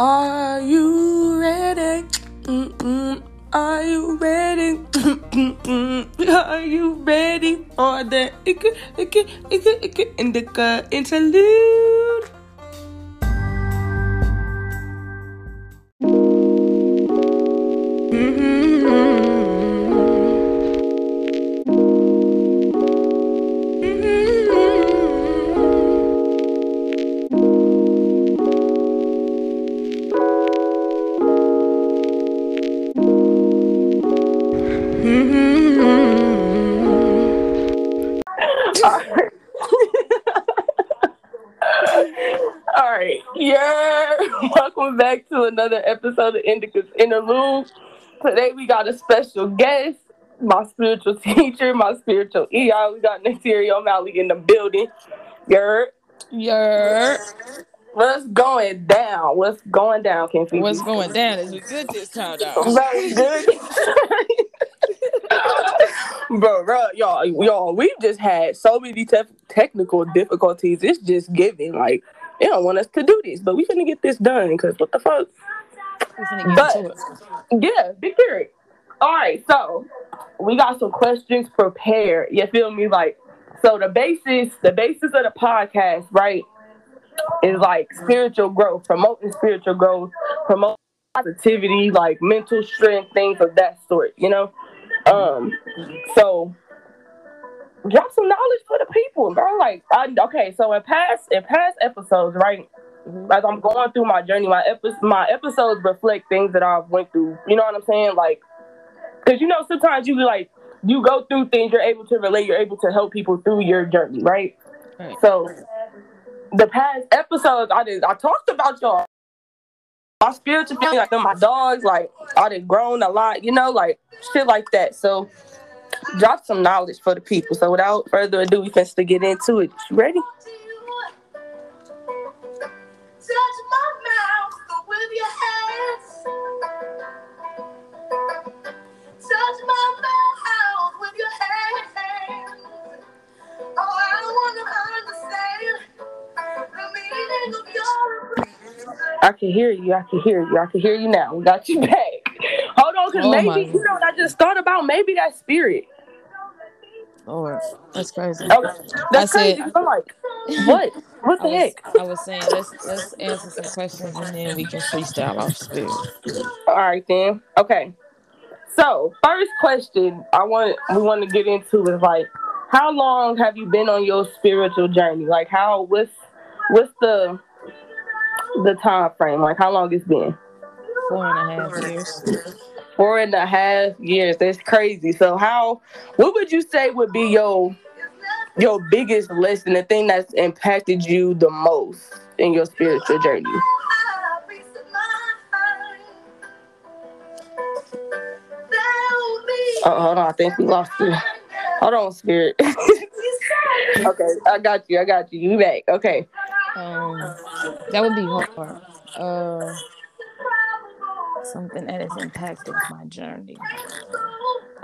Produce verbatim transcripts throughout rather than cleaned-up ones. Are you ready? Mm-mm. Are you ready? Mm-mm. Are you ready for the ik- ik- ik- ik- indica interlude? Back to another episode of Indica's Interlude. Today we got a special guest, my spiritual teacher, my spiritual E I. We got Neytiri Omally in the building. Yer, yer. What's going down? What's going down, Kim Folk? What's going down? Is we good this time, though? Very good. Bro, bro, y'all, y'all, we've just had so many te- technical difficulties. It's just giving, like, they don't want us to do this, but we finna get this done, because what the fuck? But, yeah, big period. All right, so we got some questions prepared. You feel me? Like, so the basis, the basis of the podcast, right, is like spiritual growth, promoting spiritual growth, promoting positivity, like mental strength, things of that sort, you know? Um, so... drop some knowledge for the people, bro. Like, I, okay, so in past in past episodes, right, as I'm going through my journey, my epi- my episodes reflect things that I've went through. You know what I'm saying? Like, because, you know, sometimes you be like, you go through things, you're able to relate, you're able to help people through your journey, right? right. So, the past episodes, I did, I talked about y'all. My spiritual feelings, like, my dogs, like, I done grown a lot, you know, like, shit like that. So, drop some knowledge for the people. So without further ado, we finna get into it. You ready? I can hear you. I can hear you. I can hear you now. We got you back. Hold on, because oh maybe, you know what I just thought about? Maybe that spirit. Lord, that's crazy. Okay. That's I crazy. Said, I'm like, what? What the I was, heck? I was saying, let's let's answer some questions and then we can freestyle off spirit. All right, then. Okay. So, first question I want we want to get into is, like, how long have you been on your spiritual journey? Like, how what's what's the the time frame? Like, how long it's been? Four and a half years. Four and a half years. That's crazy. So how, what would you say would be your your biggest lesson, the thing that's impacted you the most in your spiritual journey? Oh, hold on. I think we lost you. Hold on, spirit. Okay. I got you. I got you. You back. Okay. Um, that would be hard. Uh, something that has impacted my journey.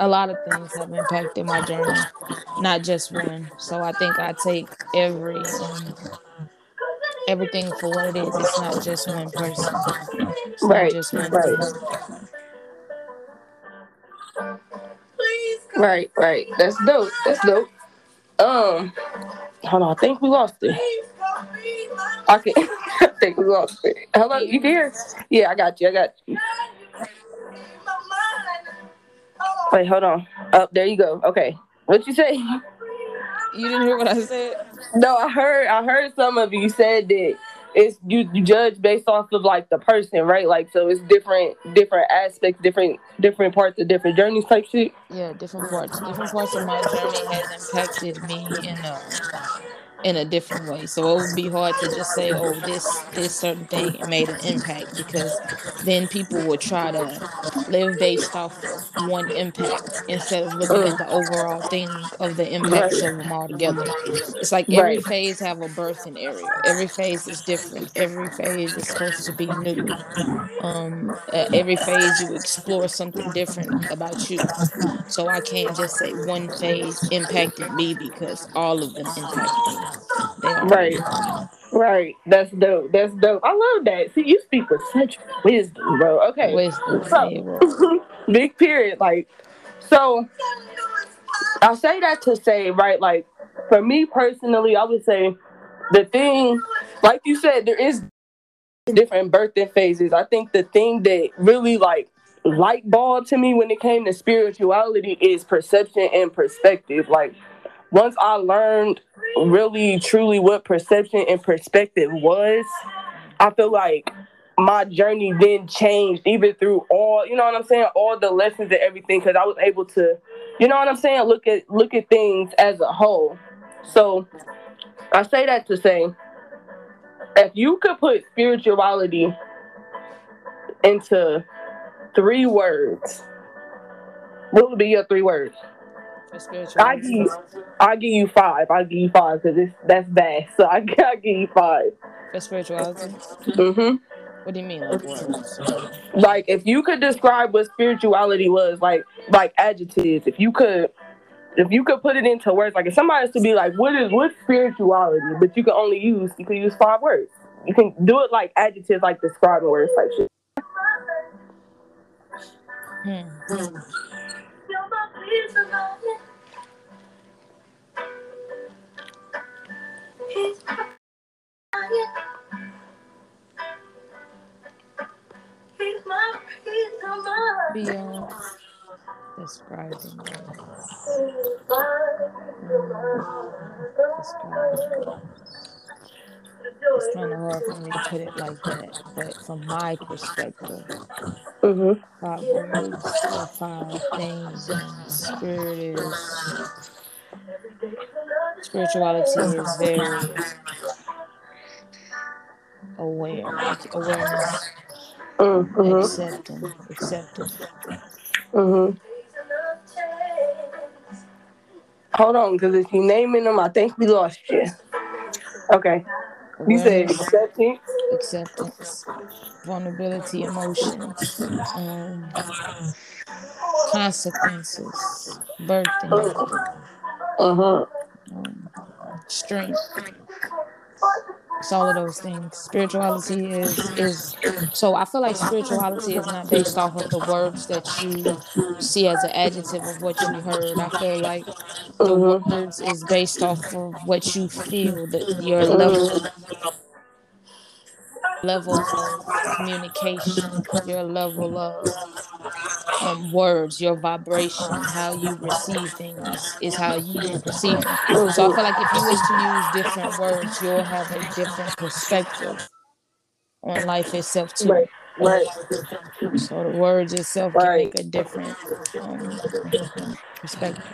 A lot of things have impacted my journey, not just one. So I think I take every um, everything for what it is. It's not just one person. It's right. Not just one right. person. Right. Right. That's dope. That's dope. Um, hold on. I think we lost it. I can I think we lost it. Hello, you there? Yeah, I got you. I got you. Wait, hold on. Oh, there you go. Okay. What'd you say? You didn't hear what I said? No, I heard I heard some of you said that it's you, you judge based off of, like, the person, right? Like, so it's different different aspects, different different parts of different journeys type shit. Yeah, different parts. Different parts of my journey has impacted me in a in a different way. So it would be hard to just say, oh, this this certain thing made an impact, because then people would try to live based off one impact instead of looking uh, at the overall thing of the impacts right. of them all together. It's like every right. phase have a birthing area. Every phase is different. Every phase is supposed to be new. Um, at every phase you explore something different about you. So I can't just say one phase impacted me, because all of them impacted me. Right, Right. That's dope. That's dope. I love that. See, you speak with such wisdom, bro. Okay. Wisdom. So, big period. Like, so I'll say that to say, right, like, for me personally, I would say the thing, like you said, there is different birthing phases. I think the thing that really, like, light bulb to me when it came to spirituality is perception and perspective. Like, once I learned really truly what perception and perspective was, I feel like my journey then changed, even through all, you know what I'm saying, all the lessons and everything, because I was able to, you know what I'm saying, look at look at things as a whole. So I say that to say, if you could put spirituality into three words, what would be your three words? I give you, I give you five. I give you five because it's that's bad. So I I give you five. For spirituality. Mhm. What do you mean? Like, what? Like, if you could describe what spirituality was, like like adjectives. If you could, if you could put it into words, like if somebody is to be like, what is what's spirituality? But you can only use you can use five words. You can do it like adjectives, like describing words, like shit. Hmm. Hmm. Beyond describing it's kind of hard for me to put it like that, but from my perspective, mm-hmm. five words or five things. Spirit is spirituality is very aware, awareness, mm-hmm. accepting, accepting. Mm-hmm. Hold on, because if you naming them, I think we lost you. Okay. You said acceptance, acceptance, vulnerability, emotions, um, consequences, birthing, uh huh, um, strength. It's all of those things. Spirituality is is so. I feel like spirituality is not based off of the words that you see as an adjective of what you heard. I feel like the words is based off of what you feel, that your level level of communication, your level of um, words, your vibration, how you receive things is how you perceive things. So I feel like if you wish to use different words, you'll have a different perspective on life itself too. Right. Right. So the words itself can right. make a different um, perspective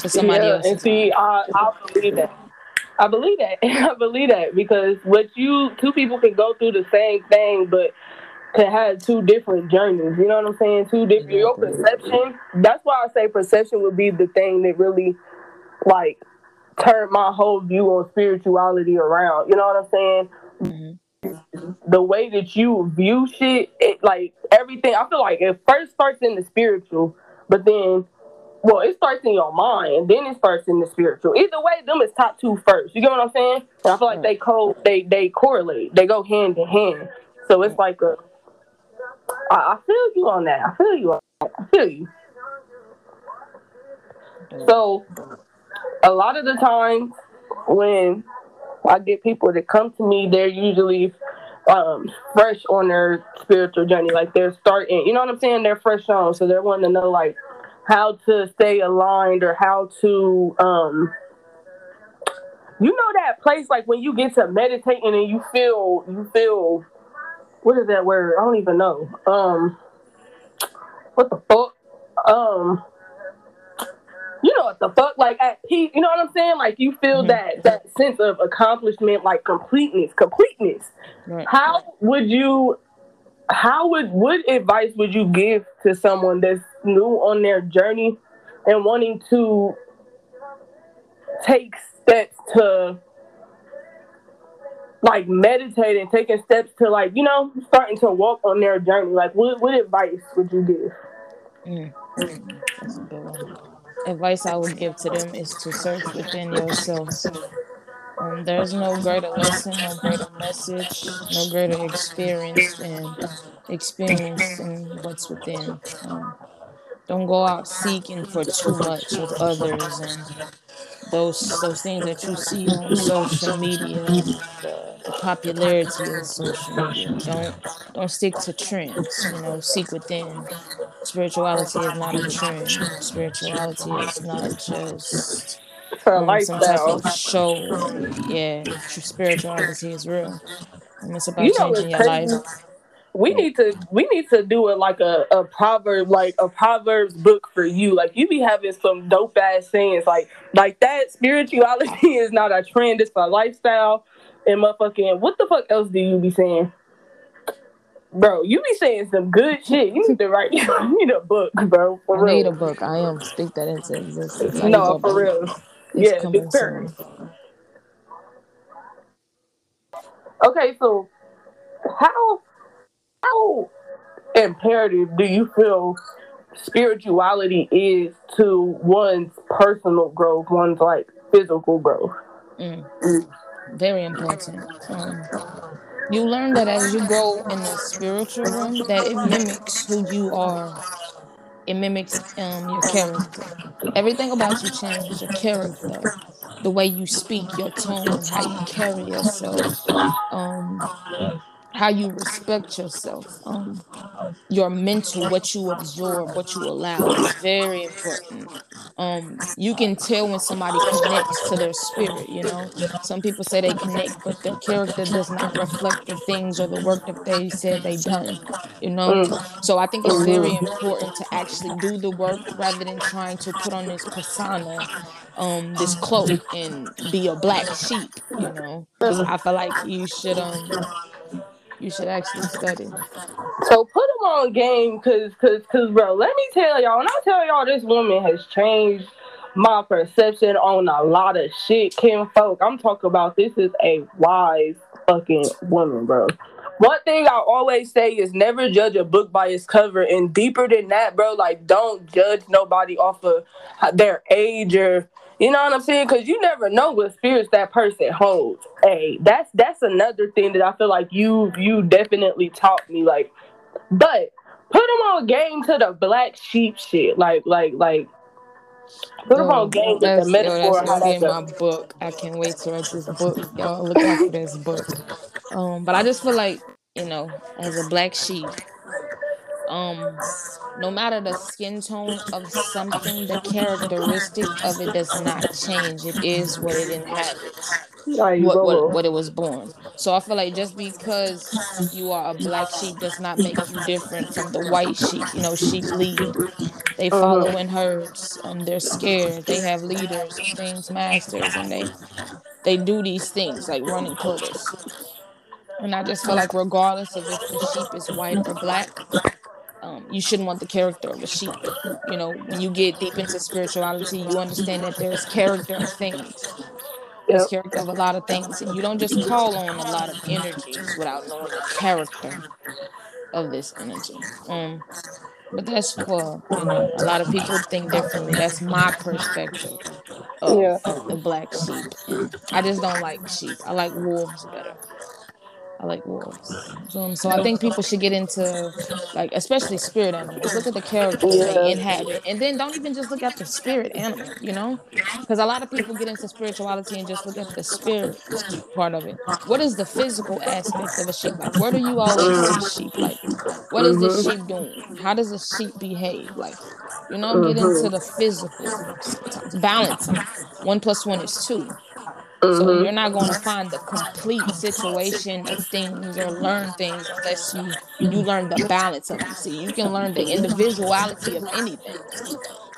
to somebody yeah, else. And see, I, I believe that. I believe that. I believe that because what you two people can go through the same thing, but can have two different journeys. You know what I'm saying? Two different. Your perception. That's why I say perception would be the thing that really, like, turned my whole view on spirituality around. You know what I'm saying? Mm-hmm. The way that you view shit, it like everything. I feel like it first starts in the spiritual, but then. Well, it starts in your mind, and then it starts in the spiritual. Either way, them is top two first. You get what I'm saying? And I feel like they co- they they correlate. They go hand in hand. So it's like a... I, I feel you on that. I feel you on that. I feel you. So, a lot of the times when I get people that come to me, they're usually um, fresh on their spiritual journey. Like, they're starting... You know what I'm saying? They're fresh on, so they're wanting to know, like, how to stay aligned or how to, um, you know, that place, like when you get to meditating and you feel, you feel, what is that word? I don't even know. Um, what the fuck? Um, you know what the fuck? Like at peace, you know what I'm saying? Like you feel mm-hmm. that, that sense of accomplishment, like completeness, completeness. Mm-hmm. How would you, How would what advice would you give to someone that's new on their journey and wanting to take steps to like meditate and taking steps to like, you know, starting to walk on their journey? Like what, what advice would you give? Mm. Mm. That's a good one. Advice I would give to them is to search within yourself. Um, there's no greater lesson, no greater message, no greater experience than experiencing what's within. Um, don't go out seeking for too much of others and those those things that you see on social media, the, the popularity of social media. Don't don't stick to trends. You know, seek within. Spirituality is not a trend. Spirituality is not just for a lifestyle. Show, yeah, spirituality is real. And it's about you know, changing your life. We need to we need to do it like a, a proverb like a proverbs book for you. Like you be having some dope ass sayings like like that. Spirituality is not a trend, it's a lifestyle. And motherfucking what the fuck else do you be saying? Bro, you be saying some good shit. You need to write you need a book, bro. For I real. need a book. I am speak that into existence. I no, for real. It's yeah, coming soon. Okay, so how How imperative do you feel spirituality is to one's personal growth, one's like physical growth? Mm. Mm. Very important. Um, you learn that as you grow in the spiritual realm, that it mimics who you are. It mimics um, your character. Everything about you changes, your character, the way you speak, your tone, how you carry yourself. Um... how you respect yourself, um, your mental, what you absorb, what you allow is very important. Um, you can tell when somebody connects to their spirit, you know. Some people say they connect, but their character does not reflect the things or the work that they said they done, you know. So I think it's very important to actually do the work rather than trying to put on this persona, um, this cloak and be a black sheep, you know. I feel like you should... um. You should actually study. So put them on game, cause, cause, cause, bro. Let me tell y'all, and I tell y'all, this woman has changed my perception on a lot of shit. Kim Folk, I'm talking about. This is a wise fucking woman, bro. One thing I always say is never judge a book by its cover, and deeper than that, bro. Like, don't judge nobody off of their age or. You know what I'm saying? Because you never know what spirits that person holds. Hey, that's that's another thing that I feel like you you definitely taught me. Like, but put them on game to the black sheep shit. Like, like, like. Put them on game to the metaphor. Yo, that's how in my book. I can't wait to write this book. Y'all look out for this book. Um, but I just feel like, you know, as a black sheep, um. no matter the skin tone of something, the characteristic of it does not change. It is what it inhabits, what, what, what it was born. So I feel like just because you are a black sheep does not make you different from the white sheep. You know, sheep lead. They follow in herds. Um, they're scared. They have leaders, things, masters, and they they do these things like running quotas. And I just feel like regardless of if the sheep is white or black, Um, you shouldn't want the character of a sheep. You know, when you get deep into spirituality, you understand that there's character of things. There's yep. character of a lot of things. And you don't just call on a lot of energies without knowing the character of this energy. Um, but that's for, you know, a lot of people think differently. That's my perspective of yeah. the black sheep. I just don't like sheep. I like wolves better. I like wolves. Um, so I think people should get into, like, especially spirit animals. Look at the character they inhabit. And then don't even just look at the spirit animal, you know? Because a lot of people get into spirituality and just look at the spirit part of it. What is the physical aspect of a sheep? Like, where do you always see sheep? Like, what is this sheep doing? How does a sheep behave? Like, you know, get into the physical. Balance. One plus one is two. So you're not going to find the complete situation of things or learn things unless you, you learn the balance of it. See, you can learn the individuality of anything,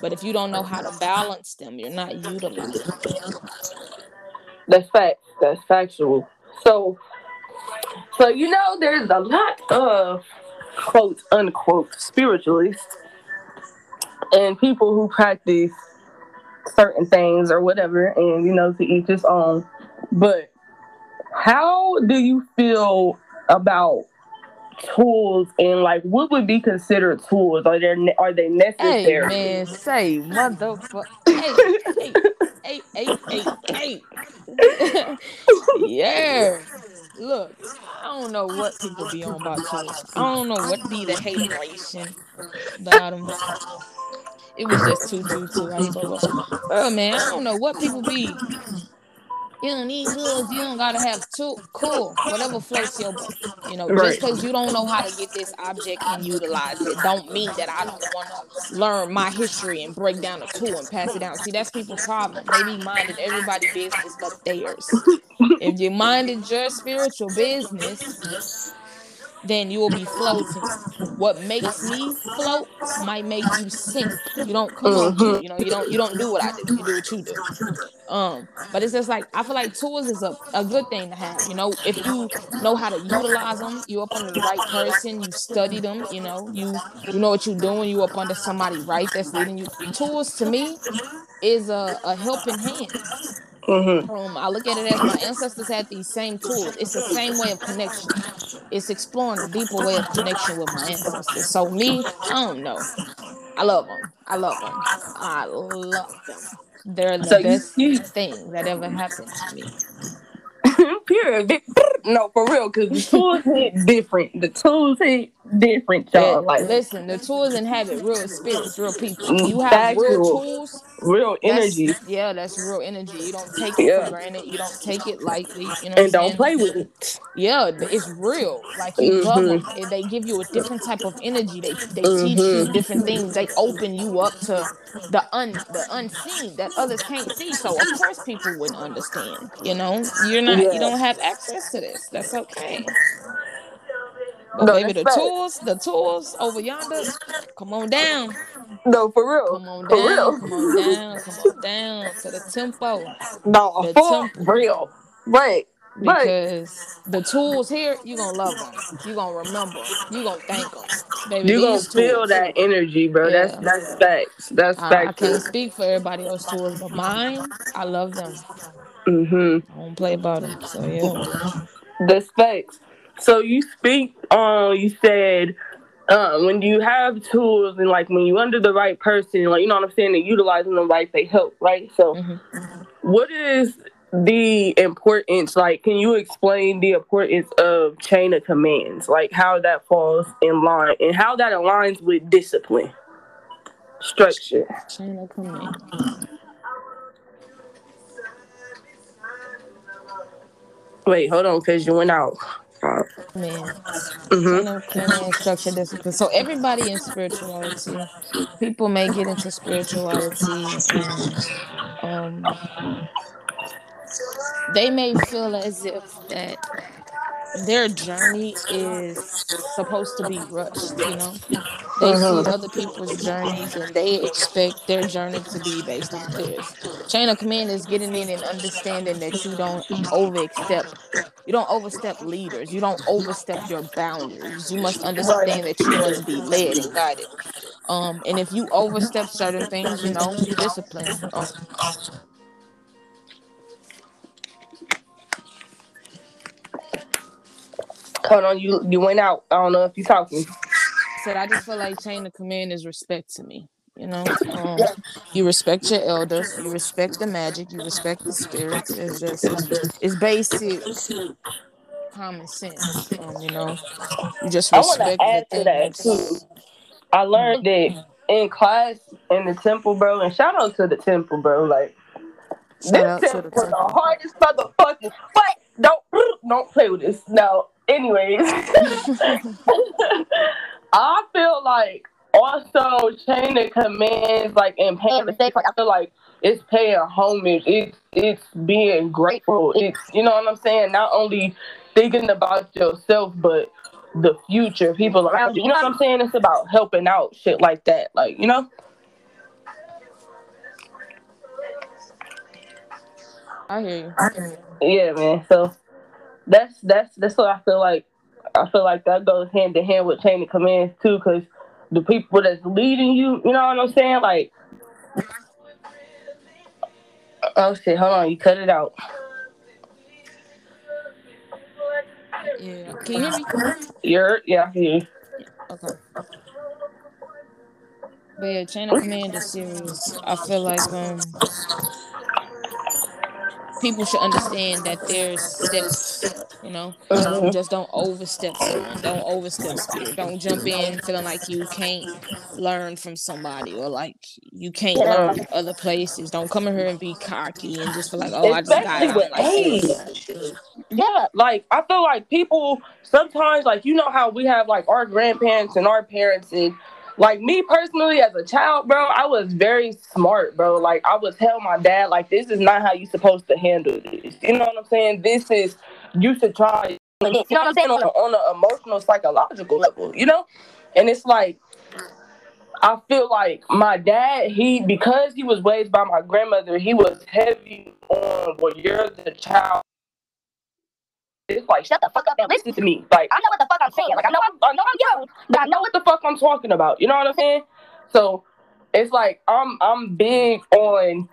but if you don't know how to balance them, you're not utilizing them. That's fact. That's factual. So, so you know, there's a lot of quote unquote spiritualists and people who practice certain things or whatever, and you know, to each his own. But how do you feel about tools, and like what would be considered tools? Are they are they necessary? Hey man, say motherfucker. hey, hey, eight, eight, eight, eight. Yeah. Look, I don't know what people be on about this. I don't know what be the hateration about them. It was just too, too, too. I told her, oh man, I don't know what people be. You don't need hoods. You don't gotta have two. Cool, whatever floats your boat. You know, right. Just because you don't know how to get this object and utilize it, don't mean that I don't want to learn my history and break down a tool and pass it down. See, that's people's problem. They be minded everybody's business but theirs. If you minded your spiritual business, then you will be floating. What makes me float might make you sink. You don't come mm-hmm. on, you know, you don't you don't do what I do, you do what you do. Um, but it's just like I feel like tools is a, a good thing to have, you know. If you know how to utilize them, you up under the right person, you study them, you know, you you know what you're doing, you up under somebody right that's leading you. Tools to me is a, a helping hand. Mm-hmm. Um, I look at it as my ancestors had these same tools. It's the same way of connection. It's exploring a deeper way of connection with my ancestors. So me, I don't know. I love them. I love them. I love them. They're the so best you, you, thing that ever happened to me. Period. No, for real, because the tools hit different. The tools hit different, y'all. Like, listen, the tools inhabit real spirits, real people. You have real tools, real energy. That's, yeah, that's real energy. You don't take it yeah. for granted. You don't take it lightly. You know, and don't play with it. Yeah, it's real. Like you mm-hmm. love them. They give you a different type of energy. They they mm-hmm. teach you different things. They open you up to the un the unseen that others can't see. So of course people wouldn't understand. You know, you're not. Yeah. You don't have access to this. That's okay. But no, baby, the right. tools, the tools over yonder. Come on down. No, for real. Come on down. For real. Come on down. Come on down to the tempo. No, the for tempo. Real. Right. Right. Because the tools here, you gonna love them. You gonna remember. You gonna thank them. Baby, you gonna feel tools. That energy, bro. Yeah. That's that's facts. That's uh, facts. I can't speak for everybody else's tools, but mine, I love them. Mm-hmm. I don't play about it. So yeah. That's facts. So you speak on, uh, you said, uh, when you have tools and, like, when you're under the right person, like, you know what I'm saying, and utilizing them right, they help, right? So mm-hmm. what is the importance, like, can you explain the importance of chain of commands, like how that falls in line and how that aligns with discipline, structure? Chain of commands. Wait, hold on, because you went out. Man, mm-hmm. structure, discipline. So everybody in spirituality, people may get into spirituality. And, um, they may feel as if that their journey is supposed to be rushed. You know, they uh-huh. see other people's journeys and they expect their journey to be based on theirs. Chain of command is getting in and understanding that you don't overstep. You don't overstep leaders. You don't overstep your boundaries. You must understand that you must be led and guided. Um, and if you overstep certain things, you know, discipline. Um, Hold on, you you went out. I don't know if you're talking. Said I just feel like chain of command is respect to me. You know, um, you respect your elders, you respect the magic, you respect the spirits. It's just, it's basic common sense. Um, you know, you just respect. I want to add to that too. I learned that in class in the temple, bro. And shout out to the temple, bro. Like shout this temple was the hardest motherfucking fight. Don't don't play with this now. Anyways, I feel like also chain of commands, like, and paying mistakes, like, I feel like it's paying homage. It's, it's being grateful. It's, you know what I'm saying? Not only thinking about yourself, but the future, people around you. You know what I'm saying? It's about helping out, shit like that. Like, you know? I hear you. I hear you. Yeah, man. So. That's that's that's what I feel like. I feel like that goes hand in hand with chain of commands too, because the people that's leading you, you know what I'm saying? Like, oh shit, hold on, you cut it out. Yeah, can you hear me? You're yeah, I can hear you. Okay. But yeah, chain of command is serious. I feel like um. people should understand that there's steps, you know, mm-hmm. just don't overstep, don't overstep, don't jump in feeling like you can't learn from somebody or like you can't yeah. learn from other places. Don't come in here and be cocky and just feel like, oh, especially I just got it. Like, yeah, like I feel like people sometimes, like, you know how we have like our grandparents and our parents, and like me personally as a child, bro, I was very smart, bro. Like I was telling my dad, like, this is not how you supposed to handle this. You know what I'm saying? This is, you should try, you know what I'm saying, on, on an emotional, psychological level, you know? And it's like, I feel like my dad, he, because he was raised by my grandmother, he was heavy on, well, you're the child. It's like, shut the fuck up and listen to me. Like, I know what the fuck I'm saying. Like, I know I'm, I know I'm young, but I know what the fuck I'm talking about. You know what I'm saying? So, it's like, I'm I'm big on,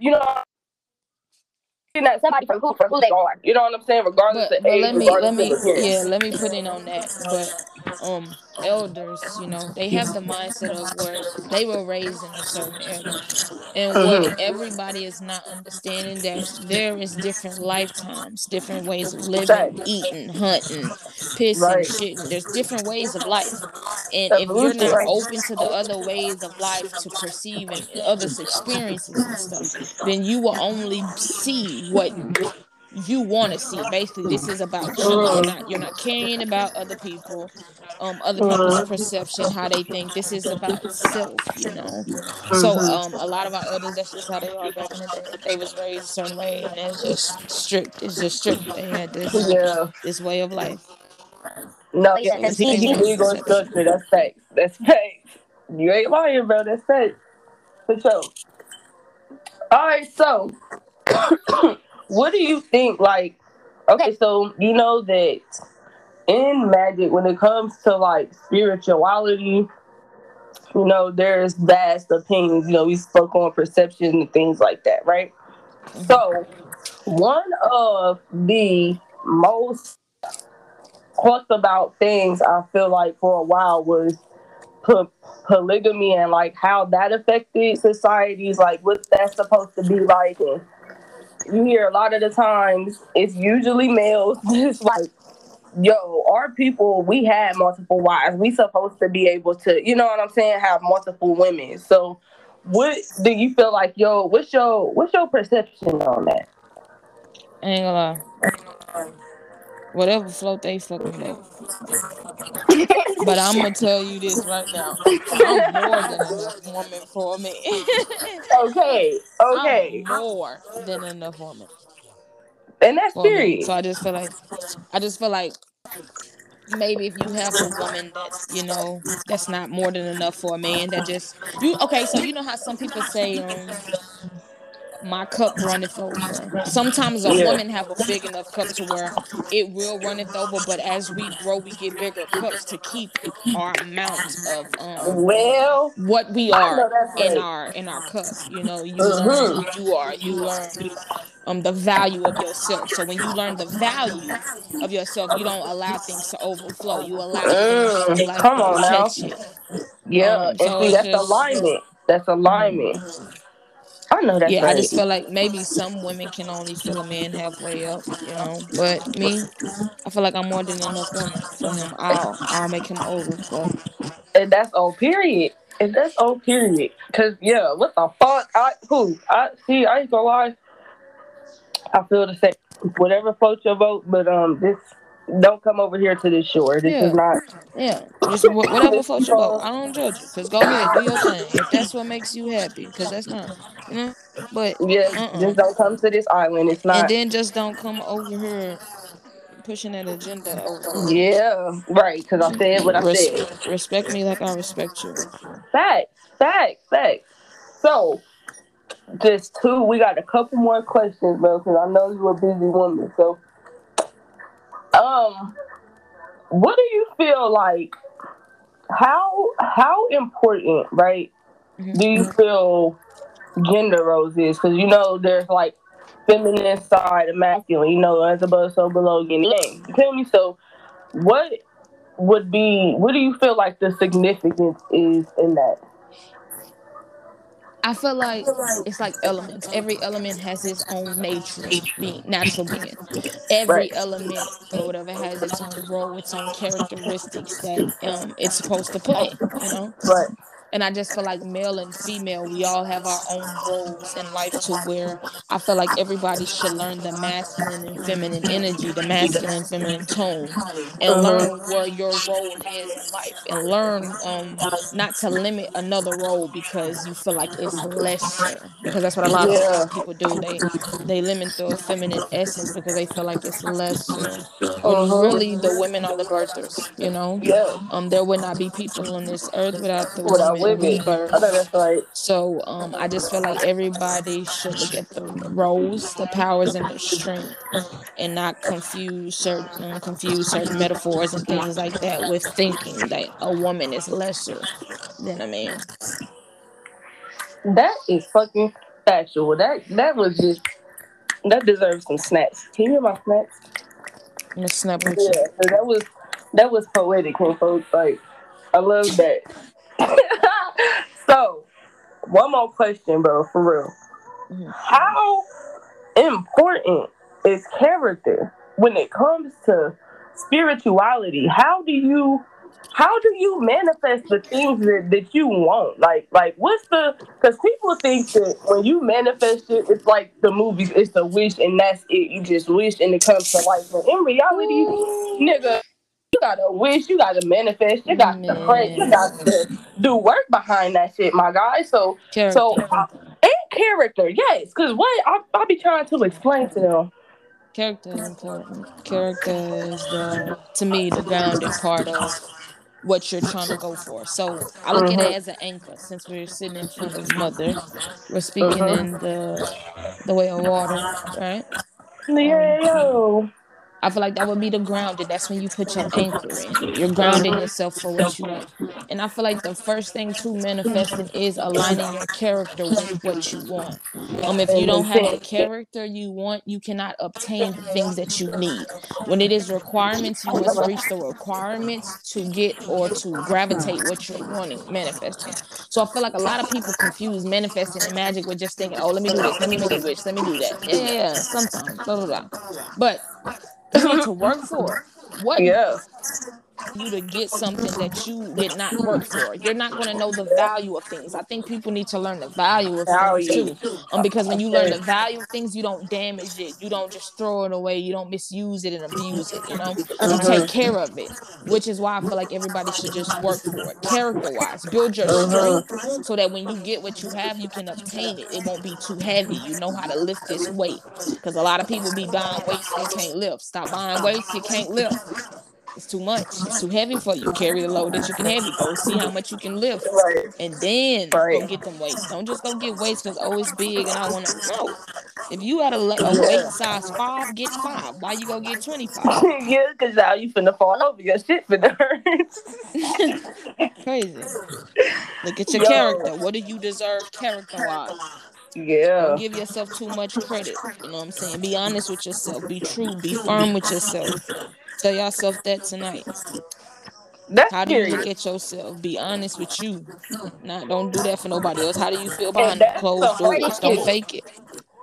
you know, that somebody for who, for who they are. You know what I'm saying? Regardless but, of but age, let me, regardless let me, of appearance. Yeah, let me put in on that. But, um, elders, you know, they have the mindset of where they were raised in a certain era. And what everybody is not understanding that there is different lifetimes, different ways of living, eating, hunting, pissing, right. shitting. There's different ways of life. And if you're not open to the other ways of life, to perceiving others' experiences and stuff, then you will only see what you want to see. Basically, this is about you. You're not, you're not caring about other people, um, other people's perception, how they think. This is about self, you know. So, um, a lot of our elders, that's just how they are back in the day. They was raised a certain way, and it's just strict. It's just strict. They had this, yeah. this way of life. No, yeah, that's facts. That's facts. You ain't lying, bro. That's facts. For sure. All right, so. What do you think, like, okay, so you know that in magic, when it comes to, like, spirituality, you know, there's vast opinions, you know, we spoke on perception and things like that, right? So, one of the most talked about things, I feel like, for a while was po- polygamy and, like, how that affected societies, like, what's that supposed to be like, and you hear a lot of the times it's usually males. It's like, yo, our people, we had multiple wives. We supposed to be able to, you know what I'm saying, have multiple women. So what do you feel like, yo, what's your what's your perception on that? I ain't gonna lie. Whatever float they fucking make. But I'm gonna tell you this right now. I'm more than enough woman for me. okay, okay. I'm more than enough woman. And that's serious. So I just feel like, I just feel like maybe if you have a woman that's, you know, that's not more than enough for a man, that just, you, okay, so you know how some people say, um, my cup runneth over. Sometimes a yeah. woman have a big enough cup to where it will runneth over, but as we grow, we get bigger cups to keep our amount of um, well, what we are in right. our in our cup. You know, you mm-hmm. learn who you are. You learn um the value of yourself. So when you learn the value of yourself, you don't allow things to overflow. You allow mm, things to like, come on now. Yeah, um, so see, that's just, alignment. That's alignment. Mm-hmm. I know that's yeah, right. I just feel like maybe some women can only feel a man halfway up, you know. But me, I feel like I'm more than enough woman for him. I'll, I'll make him over. So. And that's all period. And that's all period. Cause yeah, what the fuck? I who? I see. I ain't gonna lie. I feel the same. Whatever floats your boat, but um, this don't come over here to this shore. This yeah. is not. Yeah. Just whatever floats your boat. I don't judge you. Cause go ahead, do your thing. If that's what makes you happy, cause that's not. Mm, but yeah, uh-uh. just don't come to this island. It's not. And then just don't come over here pushing an agenda over. Yeah, right. Because I said what I Res- said. Respect me like I respect you. Facts, facts, facts. So, just two. We got a couple more questions, bro. Because I know you're a busy woman. So, um, what do you feel like? How how important, right? Mm-hmm. Do you feel gender roles is, because you know there's like feminine side and masculine, you know, as above so below, you name, you feel me? So what would be, what do you feel like the significance is in that? I feel like it's like elements. Every element has its own nature, being natural being. Every right. element or whatever has its own role, its own characteristics that um it's supposed to play. You know. Right. And I just feel like male and female, we all have our own roles in life to where I feel like everybody should learn the masculine and feminine energy, the masculine and feminine tone, and learn where your role is in life, and learn um, not to limit another role because you feel like it's lesser. Because that's what a lot yeah. of people do. They they limit the feminine essence because they feel like it's lesser. When really, the women are the birthers, you know? Yeah. Um, there would not be people on this earth without the women. I thought that's right. So um, I just feel like everybody should look at the roles, the powers, and the strength, and not confuse certain um, confuse certain metaphors and things like that with thinking that a woman is lesser than a man. That is fucking factual. That that was just that deserves some snaps. Can you hear my snaps? I'm snap with you. Yeah, so that was that was poetic, Kim Folk. Like I love that. So, one more question, bro, for real. How important is character when it comes to spirituality? How do you how do you manifest the things that, that you want? Like, like what's the... Because people think that when you manifest it, it's like the movies. It's the wish and that's it. You just wish and it comes to life. But in reality, Ooh. nigga... You gotta wish, you gotta manifest, you gotta Man. pray, you gotta do work behind that shit, my guy. So, character. so uh, and character, yes, because what I'll I be trying to explain to them. Character is important. Character is, the, to me, the grounded part of what you're trying to go for. So I look mm-hmm. at it as an anchor. Since we're sitting in front of mother, we're speaking mm-hmm. in the the way of water, right? Yeah. Um, I feel like that would be the grounded. That's when you put your anchor in. You're grounding yourself for what you want. And I feel like the first thing to manifesting is aligning your character with what you want. Um, if you don't have the character you want, you cannot obtain the things that you need. When it is requirements, you must reach the requirements to get or to gravitate what you're wanting, manifesting. So I feel like a lot of people confuse manifesting and magic with just thinking, oh, let me do this, let me make a wish, let me do that. Yeah, yeah, sometimes, blah, blah, blah. But you need to work for it. What? Yeah. You to get something that you did not work for. You're not going to know the value of things. I think people need to learn the value of value. things too. Um, because when you learn the value of things, you don't damage it. You don't just throw it away. You don't misuse it and abuse it. You know, you take care of it, which is why I feel like everybody should just work for it. Character-wise, build your strength so that when you get what you have, you can obtain it. It won't be too heavy. You know how to lift this weight because a lot of people be buying weights they can't lift. Stop buying weights you can't lift. It's too much. It's too heavy for you. Carry the load that you can heavy. Go see how much you can lift. Right. And then right. go get them weights. Don't just go get weights because, oh, it's big and I want to grow. If you had a, a weight size five, get five. Why you going to get twenty-five? Yeah, because now you finna fall over. Your shit finna hurt. Crazy. Look at your Yo. character. What do you deserve character-wise? Yeah. Don't give yourself too much credit. You know what I'm saying? Be honest with yourself. Be true. Be firm with yourself. Tell yourself that tonight. That's How do you serious. look at yourself? Be honest with you. Nah, don't do that for nobody else. How do you feel behind the closed doors? Don't fake it.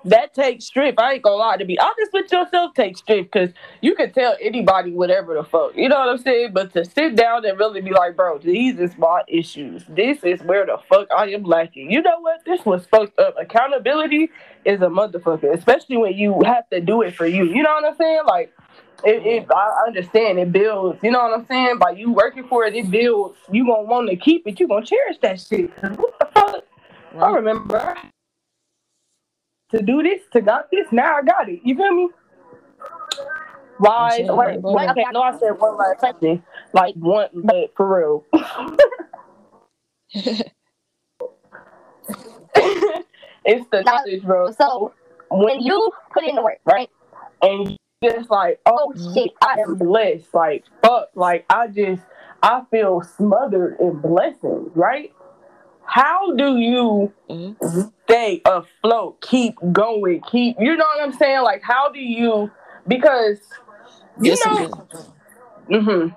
That takes strength. I ain't gonna lie. To be honest with yourself takes strength because you can tell anybody whatever the fuck. You know what I'm saying? But to sit down and really be like, bro, these is my issues. This is where the fuck I am lacking. You know what? This was fucked up. Accountability is a motherfucker, especially when you have to do it for you. You know what I'm saying? Like, It, it, I understand it builds, you know what I'm saying? By you working for it, it builds. You gonna want to keep it. You gonna cherish that shit. What the fuck? Right. I remember to do this, to got this. Now I got it. You feel me? Like, like, like okay, I know I said one last thing, like one, but for real, it's the knowledge, bro. So when you put in the work, right, and just like, oh shit, I am blessed. Like, fuck, like, I just, I feel smothered in blessings, right? How do you mm-hmm. stay afloat, keep going, keep, you know what I'm saying? Like, how do you, because, you yes, know, mm-hmm.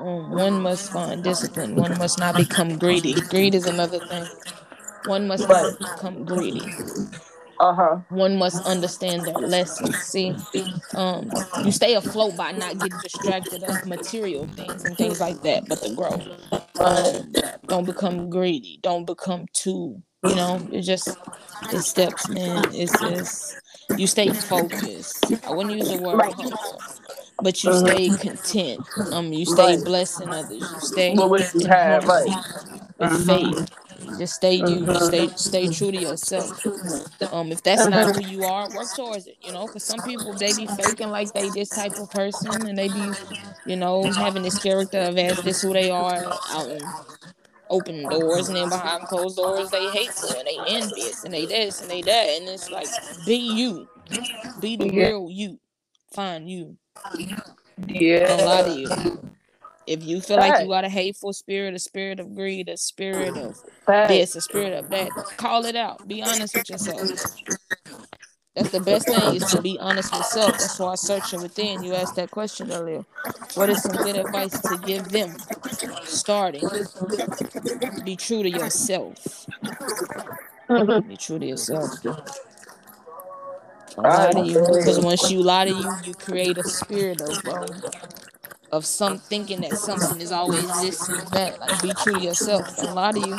One must find discipline. One must not become greedy. Greed is another thing. One must not become greedy. Uh-huh. One must understand their lessons. See, um, you stay afloat by not getting distracted of material things and things like that, but the growth. Um, don't become greedy. Don't become too, you know, it's just, it's steps, man. It's just, you stay focused. I wouldn't use the word humble, but you stay content. Um, you stay right. blessing others. You stay well, what you have, right. with faith. Just stay you, stay stay true to yourself. Um, if that's not who you are, work towards it. You know, because some people they be faking like they this type of person, and they be, you know, having this character of as this who they are out in open doors, and then behind closed doors they hateful and they envious and they this and they that, and it's like be you, be the yeah. real you, find you. Yeah, don't lie to you. If you feel like you got a hateful spirit, a spirit of greed, a spirit of this, a spirit of that, call it out. Be honest with yourself. That's the best thing, is to be honest with yourself. That's why searching within. You asked that question earlier. What is some good advice to give them? Starting. Be true to yourself. Be true to yourself. Don't lie to you, because once you lie to you, you create a spirit of... Um, Of some thinking that something is always this and that. Like, be true to yourself. Don't lie to you.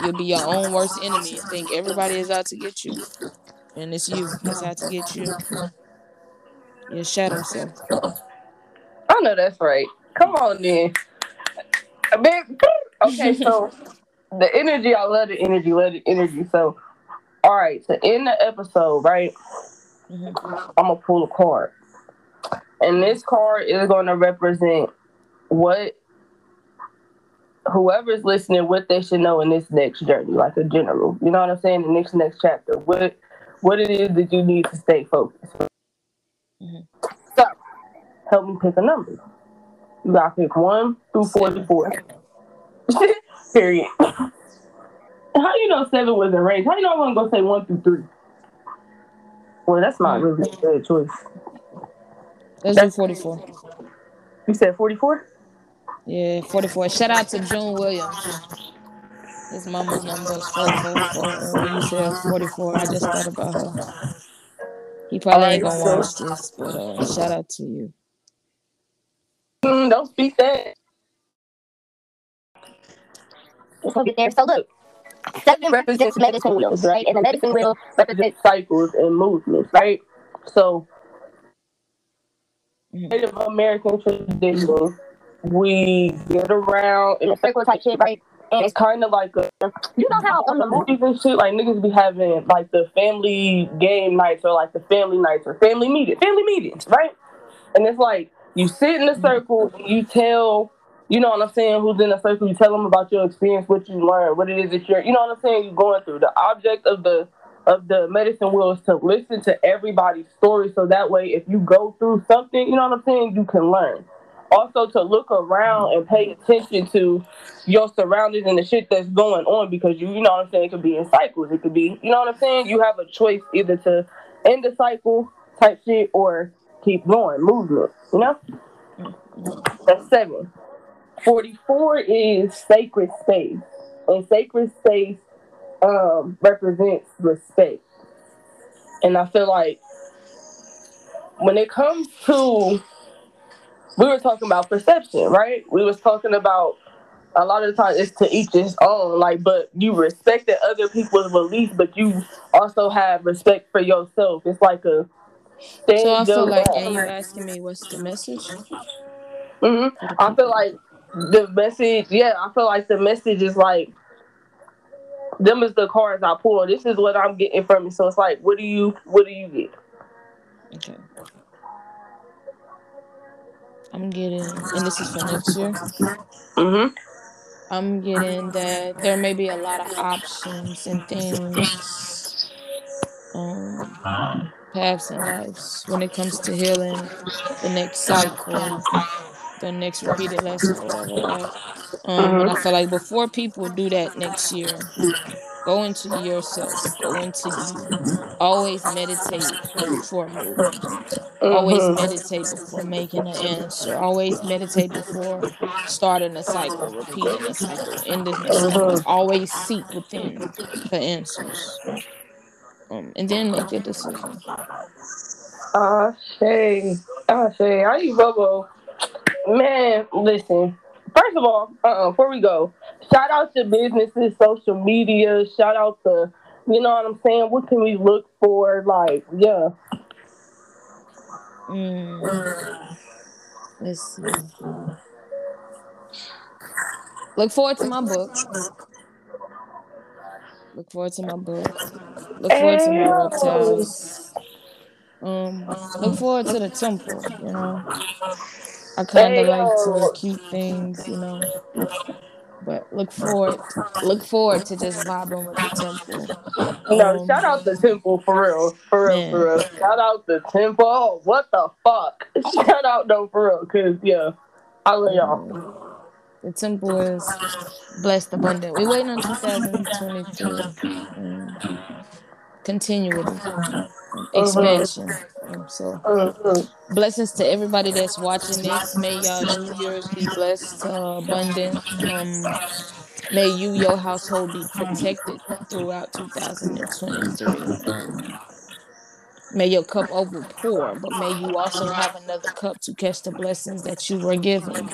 You'll be your own worst enemy and think everybody is out to get you. And it's you that's out to get you. Your shadow self. I know that's right. Come on, then. A bit. Okay, so the energy, I love the energy, love the energy. So, all right, to end the episode, right? Mm-hmm. I'm going to pull a card. And this card is going to represent what whoever's listening, what they should know in this next journey, like a general. You know what I'm saying? The next next chapter, what what it is that you need to stay focused. Mm-hmm. So, help me pick a number. You got to pick one through forty-four. Period. How do you know seven was in range? How do you know I want to go say one through three? Well, that's not really a good choice. Let's That's do forty-four. You said forty-four? Yeah, forty-four. Shout out to June Williams. This mama's number is forty-four. You said forty-four. I just thought about her. He probably ain't gonna watch this, but uh, shout out to you. Mm, don't speak that. It's gonna be there. So look, seven represents medicine wheels, right? And the medicine wheel represents cycles and movements, right? So. Native American tradition, we get around in a circle type shit, right? And it's kind of like a, you know how on the movies and shit, like niggas be having like the family game nights or like the family nights or family meetings, family meetings, right? And it's like you sit in a circle, you tell, you know what I'm saying, who's in the circle, you tell them about your experience, what you learned, what it is that you're, you know what I'm saying, you're going through. The object of the of the medicine wheel is to listen to everybody's story, so that way if you go through something, you know what I'm saying, you can learn. Also to look around and pay attention to your surroundings and the shit that's going on, because you, you know what I'm saying, it could be in cycles, it could be, you know what I'm saying, you have a choice either to end the cycle type shit or keep going, movement, you know? That's seven. forty-four is sacred space, and sacred space Um, represents respect. And I feel like when it comes to, we were talking about perception, right? We was talking about a lot of the time it's to each his own, like, but you respect that other people's beliefs, but you also have respect for yourself. It's like a stand So I feel like, and you're asking me what's the message? Mm-hmm. I feel like the message, yeah, I feel like the message is like, them is the cards I pull. This is what I'm getting from it. So it's like, what do you, what do you get? Okay. I'm getting, and this is for next year. Mm-hmm. I'm getting that there may be a lot of options and things, um, paths and lives when it comes to healing, the next cycle, the next repeated lesson, whatever, whatever. Um, mm-hmm. And I feel like before people do that next year, go into yourself, go into Always meditate before moving. Always meditate before making an answer. Always meditate before starting a cycle, repeating a cycle, ending a cycle. Always seek within for answers. Um, and then make a decision. Ah, say, ah, say, I eat Bobo. Man, listen. First of all, uh-uh, before we go, shout out to businesses, social media, shout out to, you know what I'm saying, what can we look for, like, yeah. Mm. Let's see. Look forward to my book. Look forward to my book. Look forward to my reptiles. Um, look forward to the temple, you know. I kind of like to keep things, you know, but look forward, look forward to just vibing with the temple. Um, no, shout out the temple, for real, for real, yeah. for real. Shout out the temple. Oh, what the fuck? Shout out, no, for real, because, yeah, I love y'all. The temple is blessed abundant. We're waiting on two thousand twenty-two. Um, Continuity, expansion. Mm-hmm. So, mm-hmm. blessings to everybody that's watching this. May y'all New Year's be blessed, uh, abundant. Um, may you, your household, be protected throughout two thousand twenty-three. May your cup overpour, but may you also have another cup to catch the blessings that you were given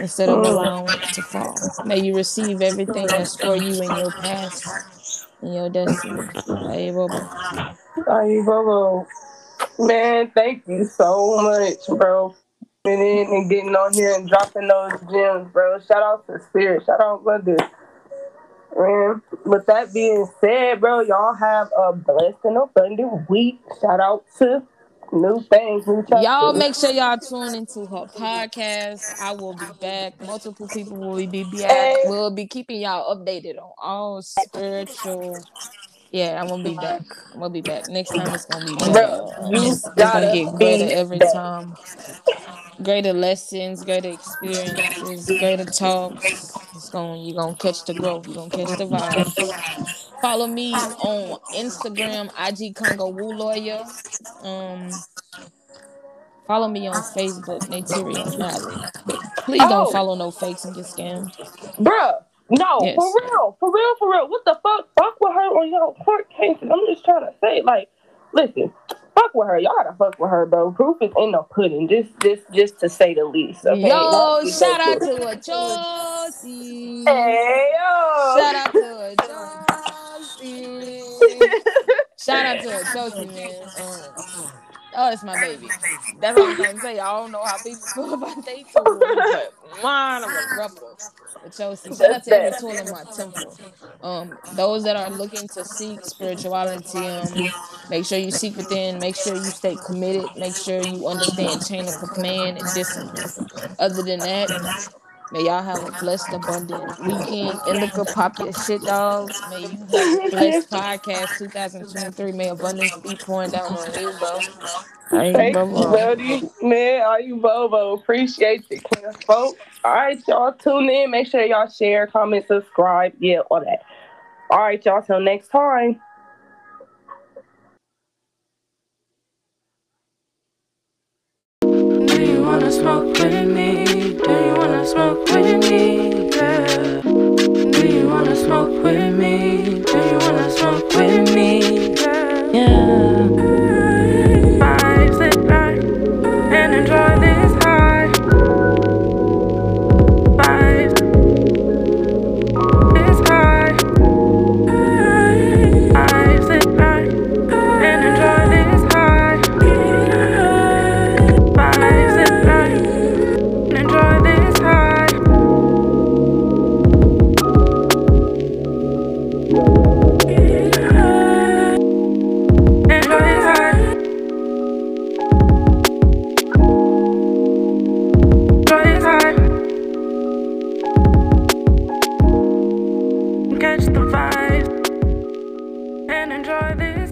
instead of allowing it to fall. May you receive everything that's for you in your past. Yo, destiny. Hey, Bobo. Hey, Bobo. Man, thank you so much, bro. Been in and getting on here and dropping those gems, bro. Shout out to Spirit. Shout out London. Man, with that being said, bro, y'all have a blessed and abundant week. Shout out to New Things. New y'all make sure y'all tune into her podcast. I will be back. Multiple people will be back. Hey. We'll be keeping y'all updated on all spiritual. Yeah, I'm gonna be back. I'm gonna be back next time. It's gonna be better. Bro, you it's, it's gonna get greater every back. time. Greater lessons, greater experiences, greater talks. It's gonna you're gonna catch the growth. You're gonna catch the vibe. Follow me on Instagram, I G Congo Woo Lawyer. Um, follow me on Facebook, Neytiri Omally. Please oh. don't follow no fakes and get scammed. Bruh, no, yes. for real, for real, for real. What the fuck? Fuck with her on your court cases. I'm just trying to say, like, listen, fuck with her. Y'all gotta fuck with her, bro. Proof is in the pudding. Just, just, just to say the least. Okay? Yo, shout out to a Josie. Hey, yo. Shout out to a Josie. Shout out to her, Josie, man. Um, oh, it's my baby. That's what I'm trying to say. I don't know how people feel about they two, but mine, I'm a rebel. Josie, shout out to every tool in my temple. Um, those that are looking to seek spirituality, um, make sure you seek within. Make sure you stay committed. Make sure you understand chain of command and discipline. Other than that, may y'all have a blessed, abundant weekend. Indica, pop your shit, dogs. May you have a blessed podcast two thousand twenty-three. May abundance be pouring down on you, bro. Thank you, buddy. Man, are you Bobo? Appreciate you, Kim Folk. All right, y'all, tune in. Make sure y'all share, comment, subscribe. Yeah, all that. All right, y'all, till next time. Do you want to smoke with me? Smoke with me, yeah. Do you wanna smoke with me? Do you wanna smoke with me? Yeah. yeah. I sit back and enjoy this high. I this high. I sit back and enjoy this high. I sit back and enjoy this. Catch the vibe and enjoy this.